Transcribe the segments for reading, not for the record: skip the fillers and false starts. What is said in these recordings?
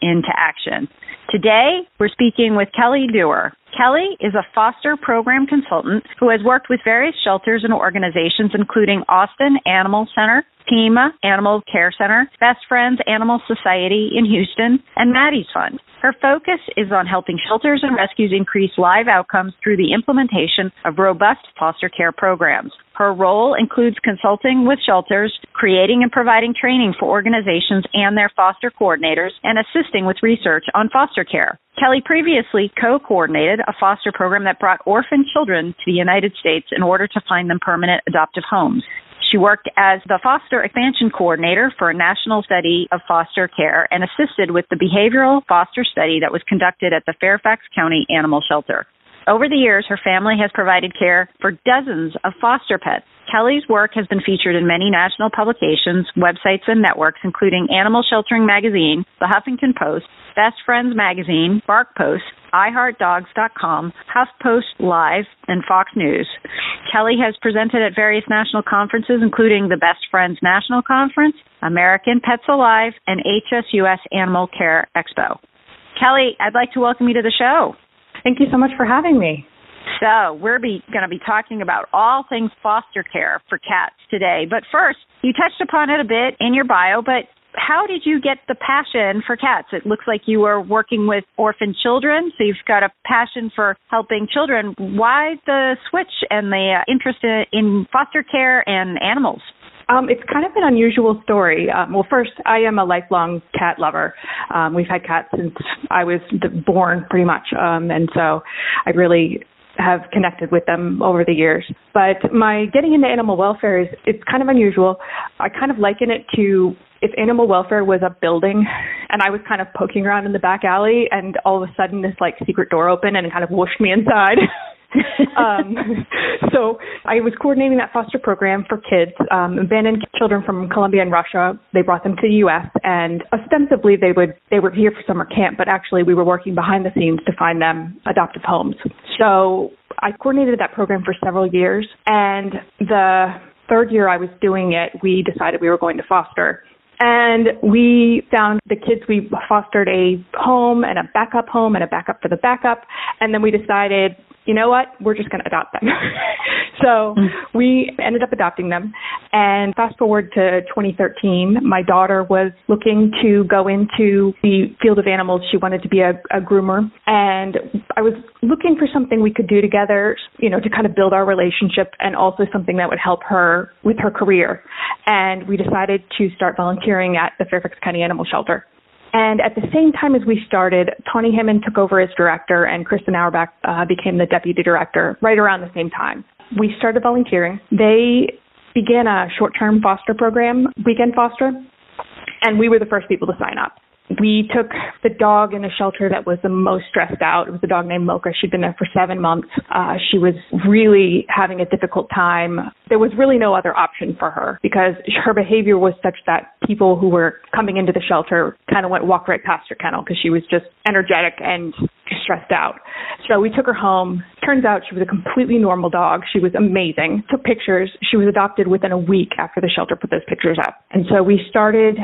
into action. Today, we're speaking with Kelly Duer. Kelly is a foster program consultant who has worked with various shelters and organizations, including Austin Animal Center, Pima Animal Care Center, Best Friends Animal Society in Houston, and Maddie's Fund. Her focus is on helping shelters and rescues increase live outcomes through the implementation of robust foster care programs. Her role includes consulting with shelters, creating and providing training for organizations and their foster coordinators, and assisting with research on foster care. Kelly previously co-coordinated a foster program that brought orphan children to the United States in order to find them permanent adoptive homes. She worked as the foster expansion coordinator for a national study of foster care and assisted with the behavioral foster study that was conducted at the Fairfax County Animal Shelter. Over the years, her family has provided care for dozens of foster pets. Kelly's work has been featured in many national publications, websites, and networks, including Animal Sheltering Magazine, the Huffington Post, Best Friends Magazine, Bark Post, iHeartDogs.com, HuffPost Live, and Fox News. Kelly has presented at various national conferences, including the Best Friends National Conference, American Pets Alive, and HSUS Animal Care Expo. Kelly, I'd like to welcome you to the show. Thank you so much for having me. So we're going to be talking about all things foster care for cats today. But first, you touched upon it a bit in your bio, but how did you get the passion for cats? It looks like you were working with orphan children, so you've got a passion for helping children. Why the switch and the interest in foster care and animals? It's kind of an unusual story. Well, first, I am a lifelong cat lover. We've had cats since I was born, pretty much. And so I really have connected with them over the years. But my getting into animal welfare is, it's kind of unusual. I kind of liken it to if animal welfare was a building and I was kind of poking around in the back alley and all of a sudden this like secret door opened and it kind of whooshed me inside. So I was coordinating that foster program for kids, abandoned children from Colombia and Russia. They brought them to the U.S. and ostensibly they were here for summer camp, but actually we were working behind the scenes to find them adoptive homes. So I coordinated that program for several years, and the third year I was doing it, we decided we were going to foster. And we found the kids, we fostered a home and a backup home and a backup for the backup, and then we decided, you know what, we're just going to adopt them. So we ended up adopting them. And fast forward to 2013, my daughter was looking to go into the field of animals. She wanted to be a groomer. And I was looking for something we could do together, you know, to kind of build our relationship and also something that would help her with her career. And we decided to start volunteering at the Fairfax County Animal Shelter. And at the same time as we started, Tawny Hammond took over as director and Kristen Auerbach became the deputy director right around the same time. We started volunteering. They began a short-term foster program, weekend foster, and we were the first people to sign up. We took the dog in the shelter that was the most stressed out. It was a dog named Mocha. She'd been there for 7 months. She was really having a difficult time. There was really no other option for her because her behavior was such that people who were coming into the shelter kind of went walk right past her kennel because she was just energetic and stressed out. So we took her home. Turns out she was a completely normal dog. She was amazing. Took pictures. She was adopted within a week after the shelter put those pictures up. And so we started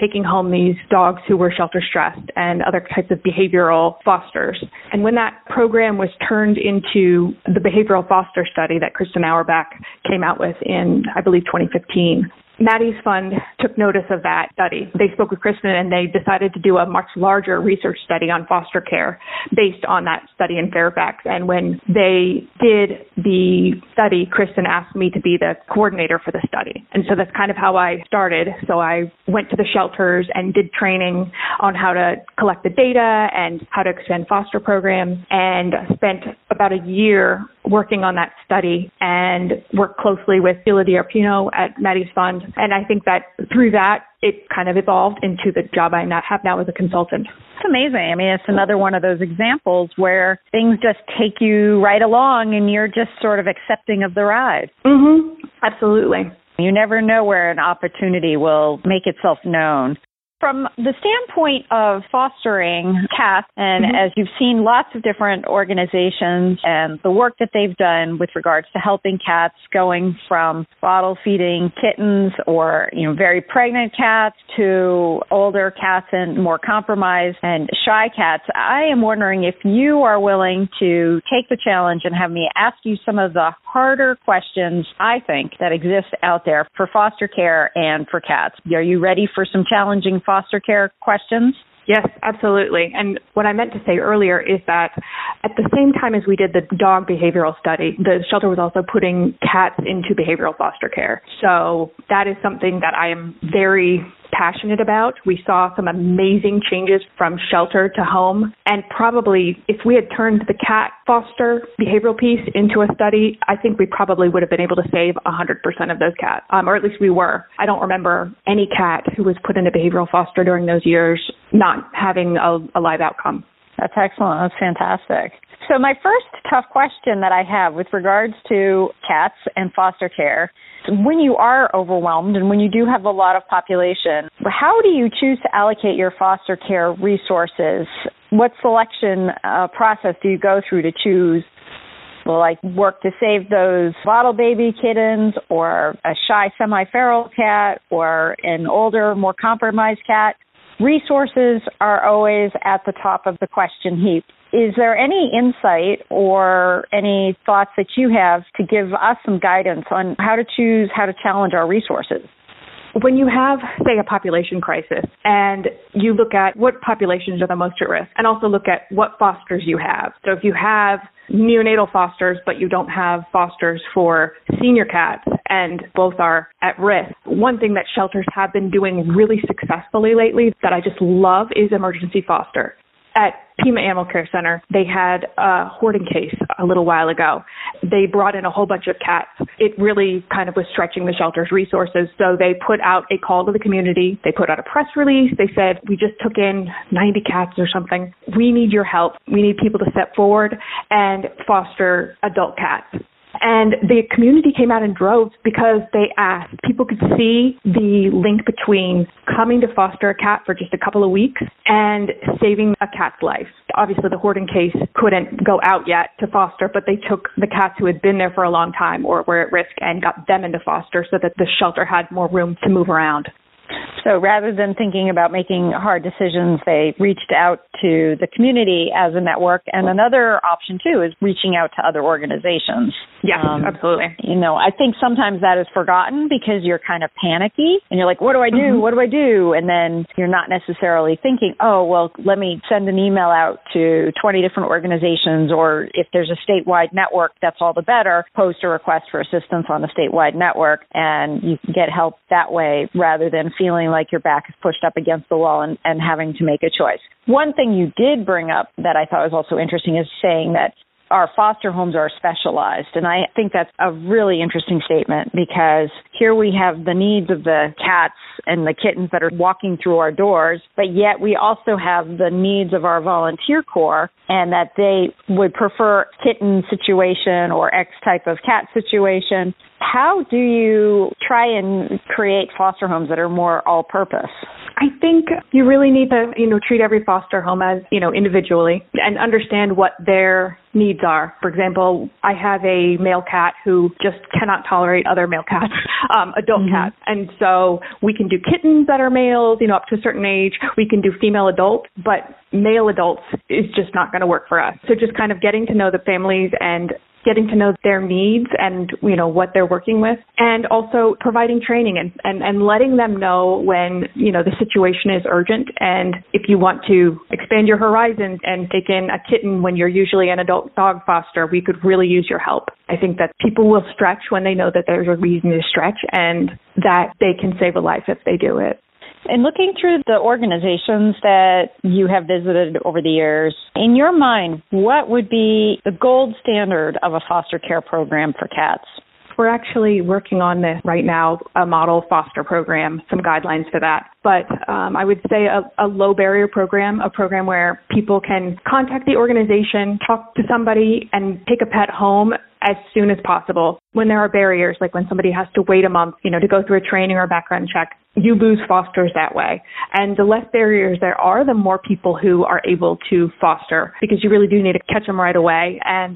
taking home these dogs who were shelter stressed and other types of behavioral fosters. And when that program was turned into the behavioral foster study that Kristen Auerbach came out with in, I believe, 2015, Maddie's Fund took notice of that study. They spoke with Kristen and they decided to do a much larger research study on foster care based on that study in Fairfax. And when they did the study, Kristen asked me to be the coordinator for the study. And so that's kind of how I started. So I went to the shelters and did training on how to collect the data and how to extend foster programs, and spent about a year working on that study and worked closely with Dula D'Arpino at Maddie's Fund. And I think that through that, it kind of evolved into the job I have now as a consultant. It's amazing. I mean, it's another one of those examples where things just take you right along and you're just sort of accepting of the ride. Mm-hmm. Absolutely. You never know where an opportunity will make itself known. From the standpoint of fostering cats, and as you've seen lots of different organizations and the work that they've done with regards to helping cats, going from bottle feeding kittens or, you know, very pregnant cats to older cats and more compromised and shy cats, I am wondering if you are willing to take the challenge and have me ask you some of the harder questions, I think, that exist out there for foster care and for cats. Are you ready for some challenging foster care questions? Yes, absolutely. And what I meant to say earlier is that at the same time as we did the dog behavioral study, the shelter was also putting cats into behavioral foster care. So that is something that I am very passionate about. We saw some amazing changes from shelter to home. And probably if we had turned the cat foster behavioral piece into a study, I think we probably would have been able to save 100% of those cats, or at least we were. I don't remember any cat who was put into behavioral foster during those years not having a live outcome. That's excellent. That's fantastic. So my first tough question that I have with regards to cats and foster care, when you are overwhelmed and when you do have a lot of population, how do you choose to allocate your foster care resources? What selection process do you go through to choose, like, work to save those bottle baby kittens or a shy semi-feral cat or an older, more compromised cat? Resources are always at the top of the question heap. Is there any insight or any thoughts that you have to give us some guidance on how to choose, how to challenge our resources? When you have, say, a population crisis and you look at what populations are the most at risk and also look at what fosters you have. So if you have neonatal fosters, but you don't have fosters for senior cats, and both are at risk. One thing that shelters have been doing really successfully lately that I just love is emergency foster. At Pima Animal Care Center, they had a hoarding case a little while ago. They brought in a whole bunch of cats. It really kind of was stretching the shelter's resources. So they put out a call to the community. They put out a press release. They said, we just took in 90 cats or something. We need your help. We need people to step forward and foster adult cats. And the community came out in droves because they asked. People could see the link between coming to foster a cat for just a couple of weeks and saving a cat's life. Obviously, the hoarding case couldn't go out yet to foster, but they took the cats who had been there for a long time or were at risk and got them into foster so that the shelter had more room to move around. So rather than thinking about making hard decisions, they reached out to the community as a network. And another option, too, is reaching out to other organizations. Yes, absolutely. You know, I think sometimes that is forgotten because you're kind of panicky and you're like, what do I do? What do I do? And then you're not necessarily thinking, oh, well, let me send an email out to 20 different organizations, or if there's a statewide network, that's all the better. Post a request for assistance on the statewide network and you can get help that way rather than feeling like your back is pushed up against the wall and having to make a choice. One thing you did bring up that I thought was also interesting is saying that our foster homes are specialized. And I think that's a really interesting statement because here we have the needs of the cats and the kittens that are walking through our doors, but yet we also have the needs of our volunteer corps and that they would prefer kitten situation or X type of cat situation. How do you try and create foster homes that are more all-purpose? I think you really need to, treat every foster home as, individually and understand what their needs are. For example, I have a male cat who just cannot tolerate other male cats, adult cats. And so we can do kittens that are males, up to a certain age. We can do female adult, but male adults is just not going to work for us. So just kind of getting to know the families and getting to know their needs and, what they're working with, and also providing training and letting them know when, the situation is urgent. And if you want to expand your horizons and take in a kitten when you're usually an adult dog foster, we could really use your help. I think that people will stretch when they know that there's a reason to stretch and that they can save a life if they do it. And looking through the organizations that you have visited over the years, in your mind, what would be the gold standard of a foster care program for cats? We're actually working on this right now, a model foster program, some guidelines for that. But I would say a low barrier program, a program where people can contact the organization, talk to somebody, and take a pet home as soon as possible. When there are barriers, like when somebody has to wait a month, to go through a training or a background check, you lose fosters that way. And the less barriers there are, the more people who are able to foster, because you really do need to catch them right away. And,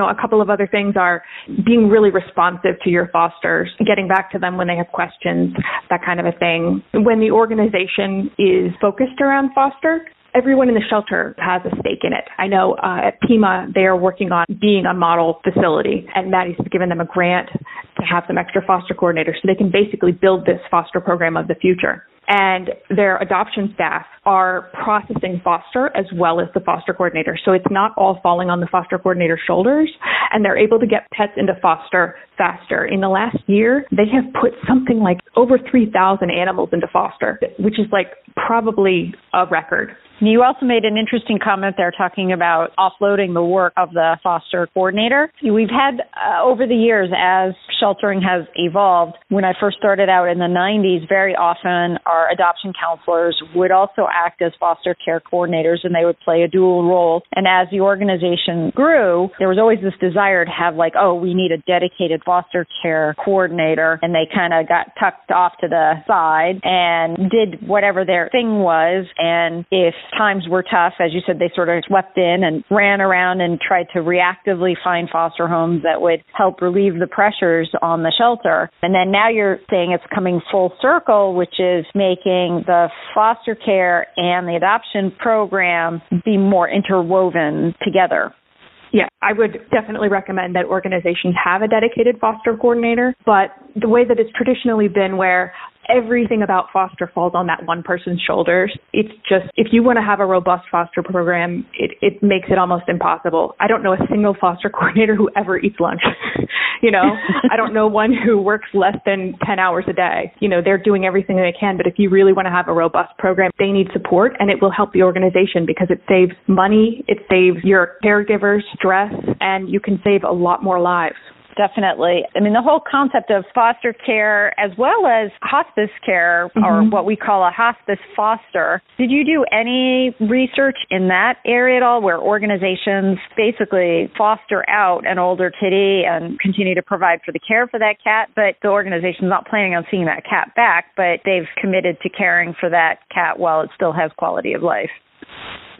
a couple of other things are being really responsive to your fosters, getting back to them when they have questions, that kind of a thing. When the organization is focused around foster, everyone in the shelter has a stake in it. I know at Pima, they are working on being a model facility, and Maddie's given them a grant to have some extra foster coordinators so they can basically build this foster program of the future. And their adoption staff are processing foster as well as the foster coordinator. So it's not all falling on the foster coordinator's shoulders, and they're able to get pets into foster faster. In the last year, they have put something like over 3,000 animals into foster, which is like probably a record. You also made an interesting comment there talking about offloading the work of the foster coordinator. We've had over the years, as sheltering has evolved, when I first started out in the 90s, very often our adoption counselors would also act as foster care coordinators, and they would play a dual role. And as the organization grew, there was always this desire to have we need a dedicated foster care coordinator. And they kind of got tucked off to the side and did whatever their thing was. And if times were tough, as you said, they sort of swept in and ran around and tried to reactively find foster homes that would help relieve the pressures on the shelter. And then now you're saying it's coming full circle, which is making the foster care and the adoption program be more interwoven together. Yeah, I would definitely recommend that organizations have a dedicated foster coordinator, but the way that it's traditionally been where everything about foster falls on that one person's shoulders, it's just, if you want to have a robust foster program, it makes it almost impossible. I don't know a single foster coordinator who ever eats lunch. I don't know one who works less than 10 hours a day. They're doing everything they can, but if you really want to have a robust program, they need support, and it will help the organization because it saves money, it saves your caregivers stress, and you can save a lot more lives. Definitely. I mean, the whole concept of foster care as well as hospice care, or what we call a hospice foster. Did you do any research in that area at all, where organizations basically foster out an older kitty and continue to provide for the care for that cat, but the organization's not planning on seeing that cat back, but they've committed to caring for that cat while it still has quality of life?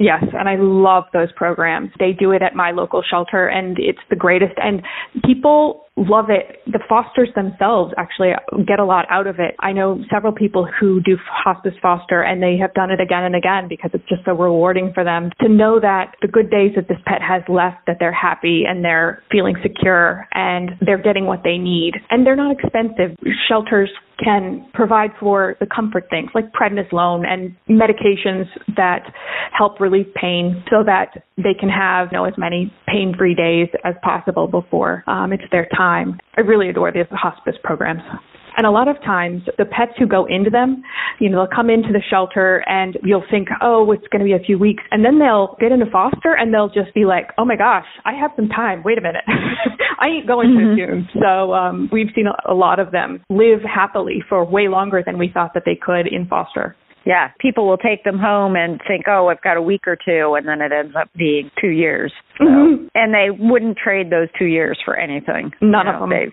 Yes, and I love those programs. They do it at my local shelter, and it's the greatest. And people love it. The fosters themselves actually get a lot out of it. I know several people who do hospice foster, and they have done it again and again because it's just so rewarding for them to know that the good days that this pet has left, that they're happy and they're feeling secure and they're getting what they need. And they're not expensive. Shelters can provide for the comfort things like prednisolone and medications that help relieve pain so that they can have as many pain-free days as possible before it's their time. I really adore these hospice programs. And a lot of times, the pets who go into them, they'll come into the shelter and you'll think, oh, it's going to be a few weeks. And then they'll get into foster and they'll just be like, oh my gosh, I have some time. Wait a minute. I ain't going too soon. So we've seen a lot of them live happily for way longer than we thought that they could in foster. Yeah, people will take them home and think, oh, I've got a week or two, and then it ends up being 2 years. So. And they wouldn't trade those 2 years for anything. None of them.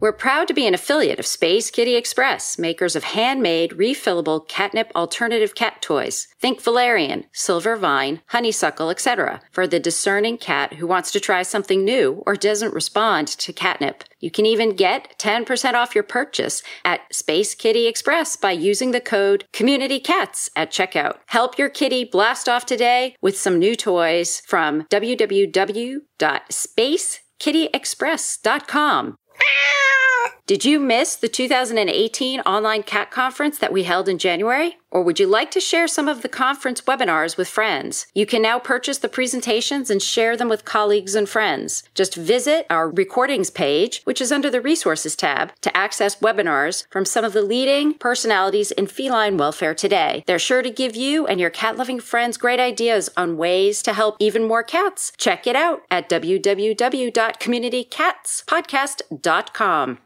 We're proud to be an affiliate of Space Kitty Express, makers of handmade, refillable catnip alternative cat toys. Think valerian, silver vine, honeysuckle, etc. for the discerning cat who wants to try something new or doesn't respond to catnip. You can even get 10% off your purchase at Space Kitty Express by using the code CommunityCats at checkout. Help your kitty blast off today with some new toys from www.spacekittyexpress.com. Did you miss the 2018 online cat conference that we held in January? Or would you like to share some of the conference webinars with friends? You can now purchase the presentations and share them with colleagues and friends. Just visit our recordings page, which is under the resources tab, to access webinars from some of the leading personalities in feline welfare today. They're sure to give you and your cat-loving friends great ideas on ways to help even more cats. Check it out at www.communitycatspodcast.com.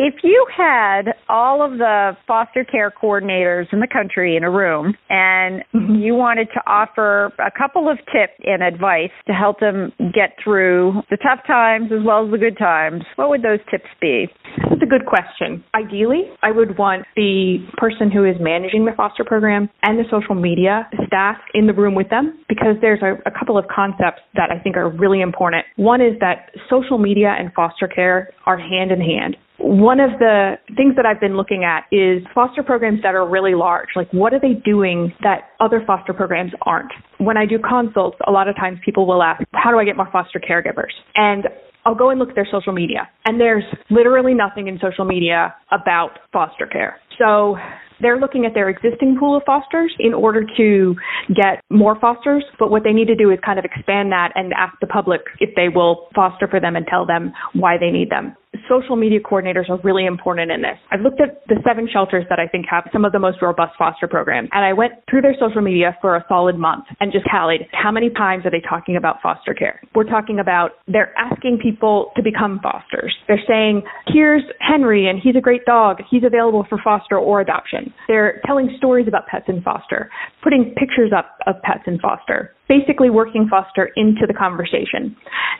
If you had all of the foster care coordinators in the country in a room and you wanted to offer a couple of tips and advice to help them get through the tough times as well as the good times, what would those tips be? That's a good question. Ideally, I would want the person who is managing the foster program and the social media staff in the room with them, because there's a couple of concepts that I think are really important. One is that social media and foster care are hand in hand. One of the things that I've been looking at is foster programs that are really large. Like, what are they doing that other foster programs aren't? When I do consults, a lot of times people will ask, how do I get more foster caregivers? And I'll go and look at their social media. And there's literally nothing in social media about foster care. So they're looking at their existing pool of fosters in order to get more fosters. But what they need to do is kind of expand that and ask the public if they will foster for them and tell them why they need them. Social media coordinators are really important in this. I've looked at the 7 shelters that I think have some of the most robust foster programs, and I went through their social media for a solid month and just tallied how many times are they talking about foster care. We're talking about they're asking people to become fosters. They're saying, here's Henry, and he's a great dog. He's available for foster or adoption. They're telling stories about pets in foster, putting pictures up of pets in foster, basically working foster into the conversation.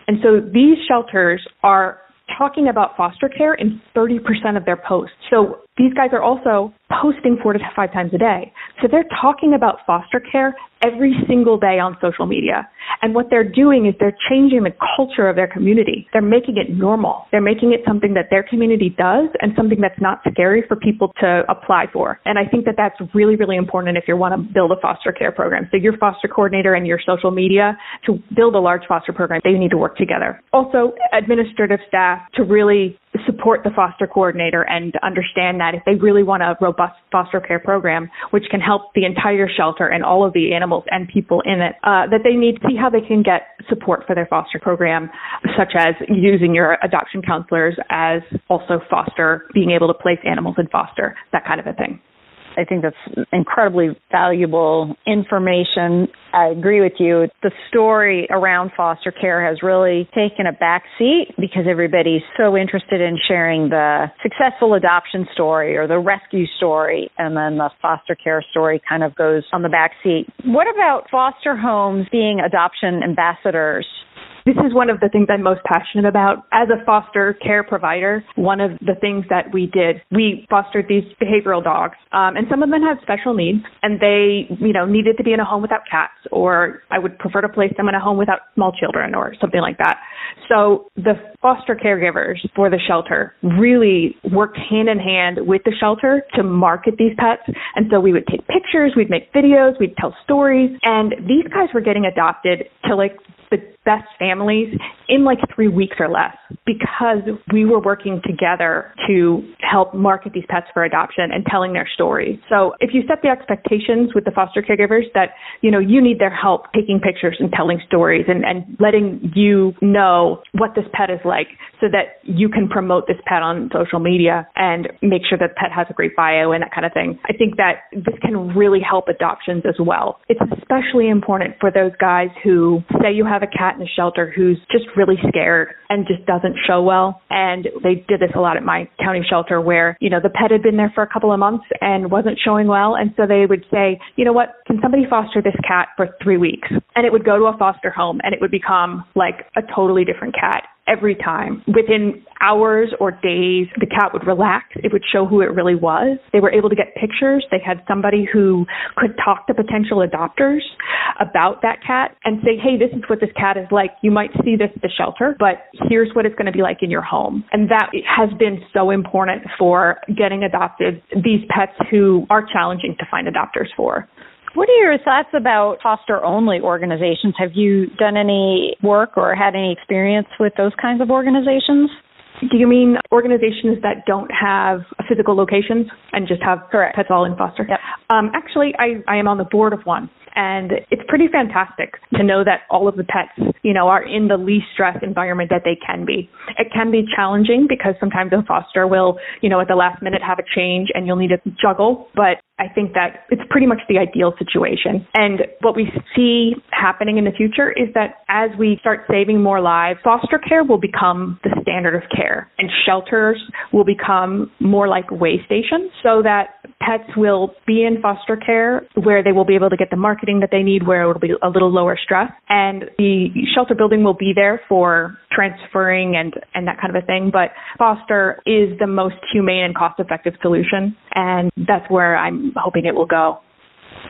And so these shelters are talking about foster care in 30% of their posts. So these guys are also posting 4 to 5 times a day. So they're talking about foster care every single day on social media. And what they're doing is they're changing the culture of their community. They're making it normal. They're making it something that their community does and something that's not scary for people to apply for. And I think that that's really, really important if you want to build a foster care program. So your foster coordinator and your social media, to build a large foster program, they need to work together. Also, administrative staff to really support the foster coordinator and understand that if they really want a robust foster care program, which can help the entire shelter and all of the animals and people in it, that they need to see how they can get support for their foster program, such as using your adoption counselors as also foster, being able to place animals in foster, that kind of a thing. I think that's incredibly valuable information. I agree with you. The story around foster care has really taken a back seat because everybody's so interested in sharing the successful adoption story or the rescue story, and then the foster care story kind of goes on the back seat. What about foster homes being adoption ambassadors? This is one of the things I'm most passionate about. As a foster care provider, one of the things that we did, we fostered these behavioral dogs, and some of them had special needs, and they, needed to be in a home without cats, or I would prefer to place them in a home without small children or something like that. So the foster caregivers for the shelter really worked hand in hand with the shelter to market these pets, and so we would take pictures, we'd make videos, we'd tell stories, and these guys were getting adopted to the best families in 3 weeks or less, because we were working together to help market these pets for adoption and telling their story. So if you set the expectations with the foster caregivers that, you need their help taking pictures and telling stories and letting you know what this pet is like so that you can promote this pet on social media and make sure that the pet has a great bio and that kind of thing, I think that this can really help adoptions as well. It's especially important for those guys who say you have a cat in a shelter who's just really scared and just doesn't show well. And they did this a lot at my county shelter where, the pet had been there for a couple of months and wasn't showing well. And so they would say, you know what, can somebody foster this cat for 3 weeks? And it would go to a foster home and it would become a totally different cat. Every time, within hours or days, the cat would relax. It would show who it really was. They were able to get pictures. They had somebody who could talk to potential adopters about that cat and say, hey, this is what this cat is like. You might see this at the shelter, but here's what it's going to be like in your home. And that has been so important for getting adopted these pets who are challenging to find adopters for. What are your thoughts about foster-only organizations? Have you done any work or had any experience with those kinds of organizations? Do you mean organizations that don't have physical locations and just have pets all in foster? Yep. Actually, I am on the board of one. And it's pretty fantastic to know that all of the pets, you know, are in the least stressed environment that they can be. It can be challenging because sometimes a foster will, you know, at the last minute have a change and you'll need to juggle. But I think that it's pretty much the ideal situation. And what we see happening in the future is that as we start saving more lives, foster care will become the standard of care and shelters will become more like way stations so that pets will be in foster care where they will be able to get the marketing that they need, where it will be a little lower stress. And the shelter building will be there for transferring and that kind of a thing. But foster is the most humane and cost-effective solution. And that's where I'm hoping it will go.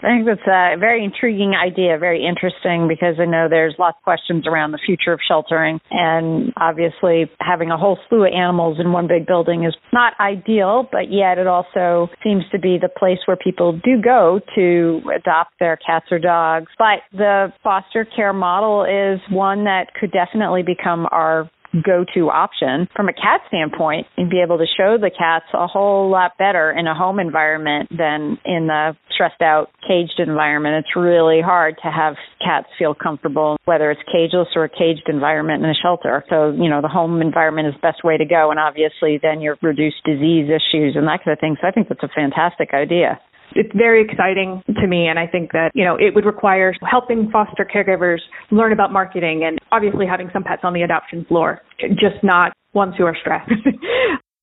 I think that's a very intriguing idea, very interesting, because I know there's lots of questions around the future of sheltering. And obviously, having a whole slew of animals in one big building is not ideal, but yet it also seems to be the place where people do go to adopt their cats or dogs. But the foster care model is one that could definitely become our go-to option from a cat standpoint and be able to show the cats a whole lot better in a home environment than in the stressed out caged environment. It's really hard to have cats feel comfortable, whether it's cageless or a caged environment in a shelter. So, you know, the home environment is the best way to go. And obviously then you've reduced disease issues and that kind of thing. So I think that's a fantastic idea. It's very exciting to me, and I think that, you know, it would require helping foster caregivers learn about marketing and obviously having some pets on the adoption floor, just not ones who are stressed.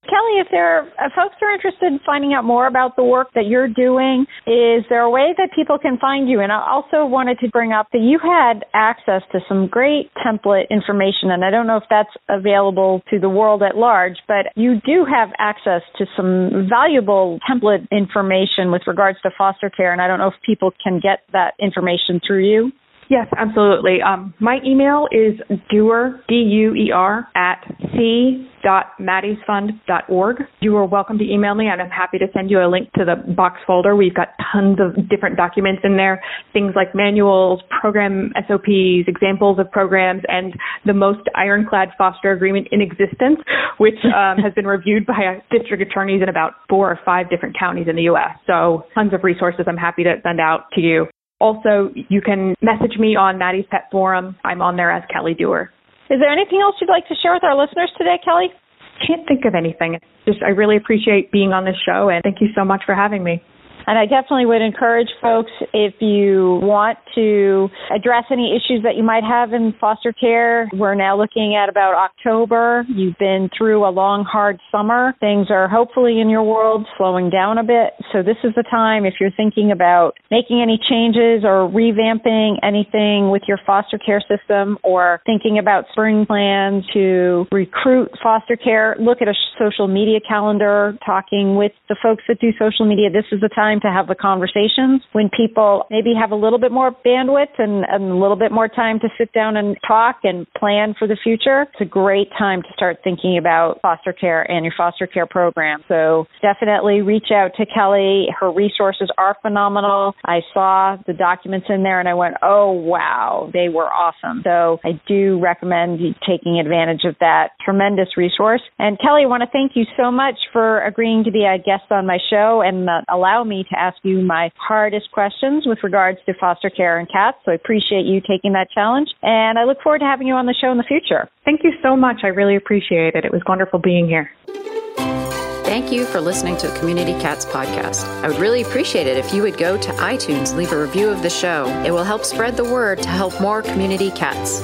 Kelly, if there are folks who are interested in finding out more about the work that you're doing, is there a way that people can find you? And I also wanted to bring up that you had access to some great template information, and I don't know if that's available to the world at large, but you do have access to some valuable template information with regards to foster care, and I don't know if people can get that information through you. Yes, absolutely. My email is Duer, D-U-E-R, at c.maddiesfund.org. You are welcome to email me, and I'm happy to send you a link to the box folder. We've got tons of different documents in there, things like manuals, program SOPs, examples of programs, and the most ironclad foster agreement in existence, which has been reviewed by district attorneys in about 4 or 5 different counties in the U.S. So tons of resources I'm happy to send out to you. Also, you can message me on Maddie's Pet Forum. I'm on there as Kelly Duer. Is there anything else you'd like to share with our listeners today, Kelly? Can't think of anything. I really appreciate being on this show, and thank you so much for having me. And I definitely would encourage folks, if you want to address any issues that you might have in foster care, we're now looking at about October. You've been through a long, hard summer. Things are hopefully in your world slowing down a bit. So this is the time, if you're thinking about making any changes or revamping anything with your foster care system or thinking about spring plans to recruit foster care, look at a social media calendar, talking with the folks that do social media. This is the time to have the conversations when people maybe have a little bit more bandwidth and a little bit more time to sit down and talk and plan for the future. It's a great time to start thinking about foster care and your foster care program. So definitely reach out to Kelly. Her resources are phenomenal. I saw the documents in there and I went, oh, wow, they were awesome. So I do recommend you taking advantage of that tremendous resource. And Kelly, I want to thank you so much for agreeing to be a guest on my show and allow me to ask you my hardest questions with regards to foster care and cats. So I appreciate you taking that challenge. And I look forward to having you on the show in the future. Thank you so much. I really appreciate it. It was wonderful being here. Thank you for listening to Community Cats Podcast. I would really appreciate it if you would go to iTunes, leave a review of the show. It will help spread the word to help more community cats.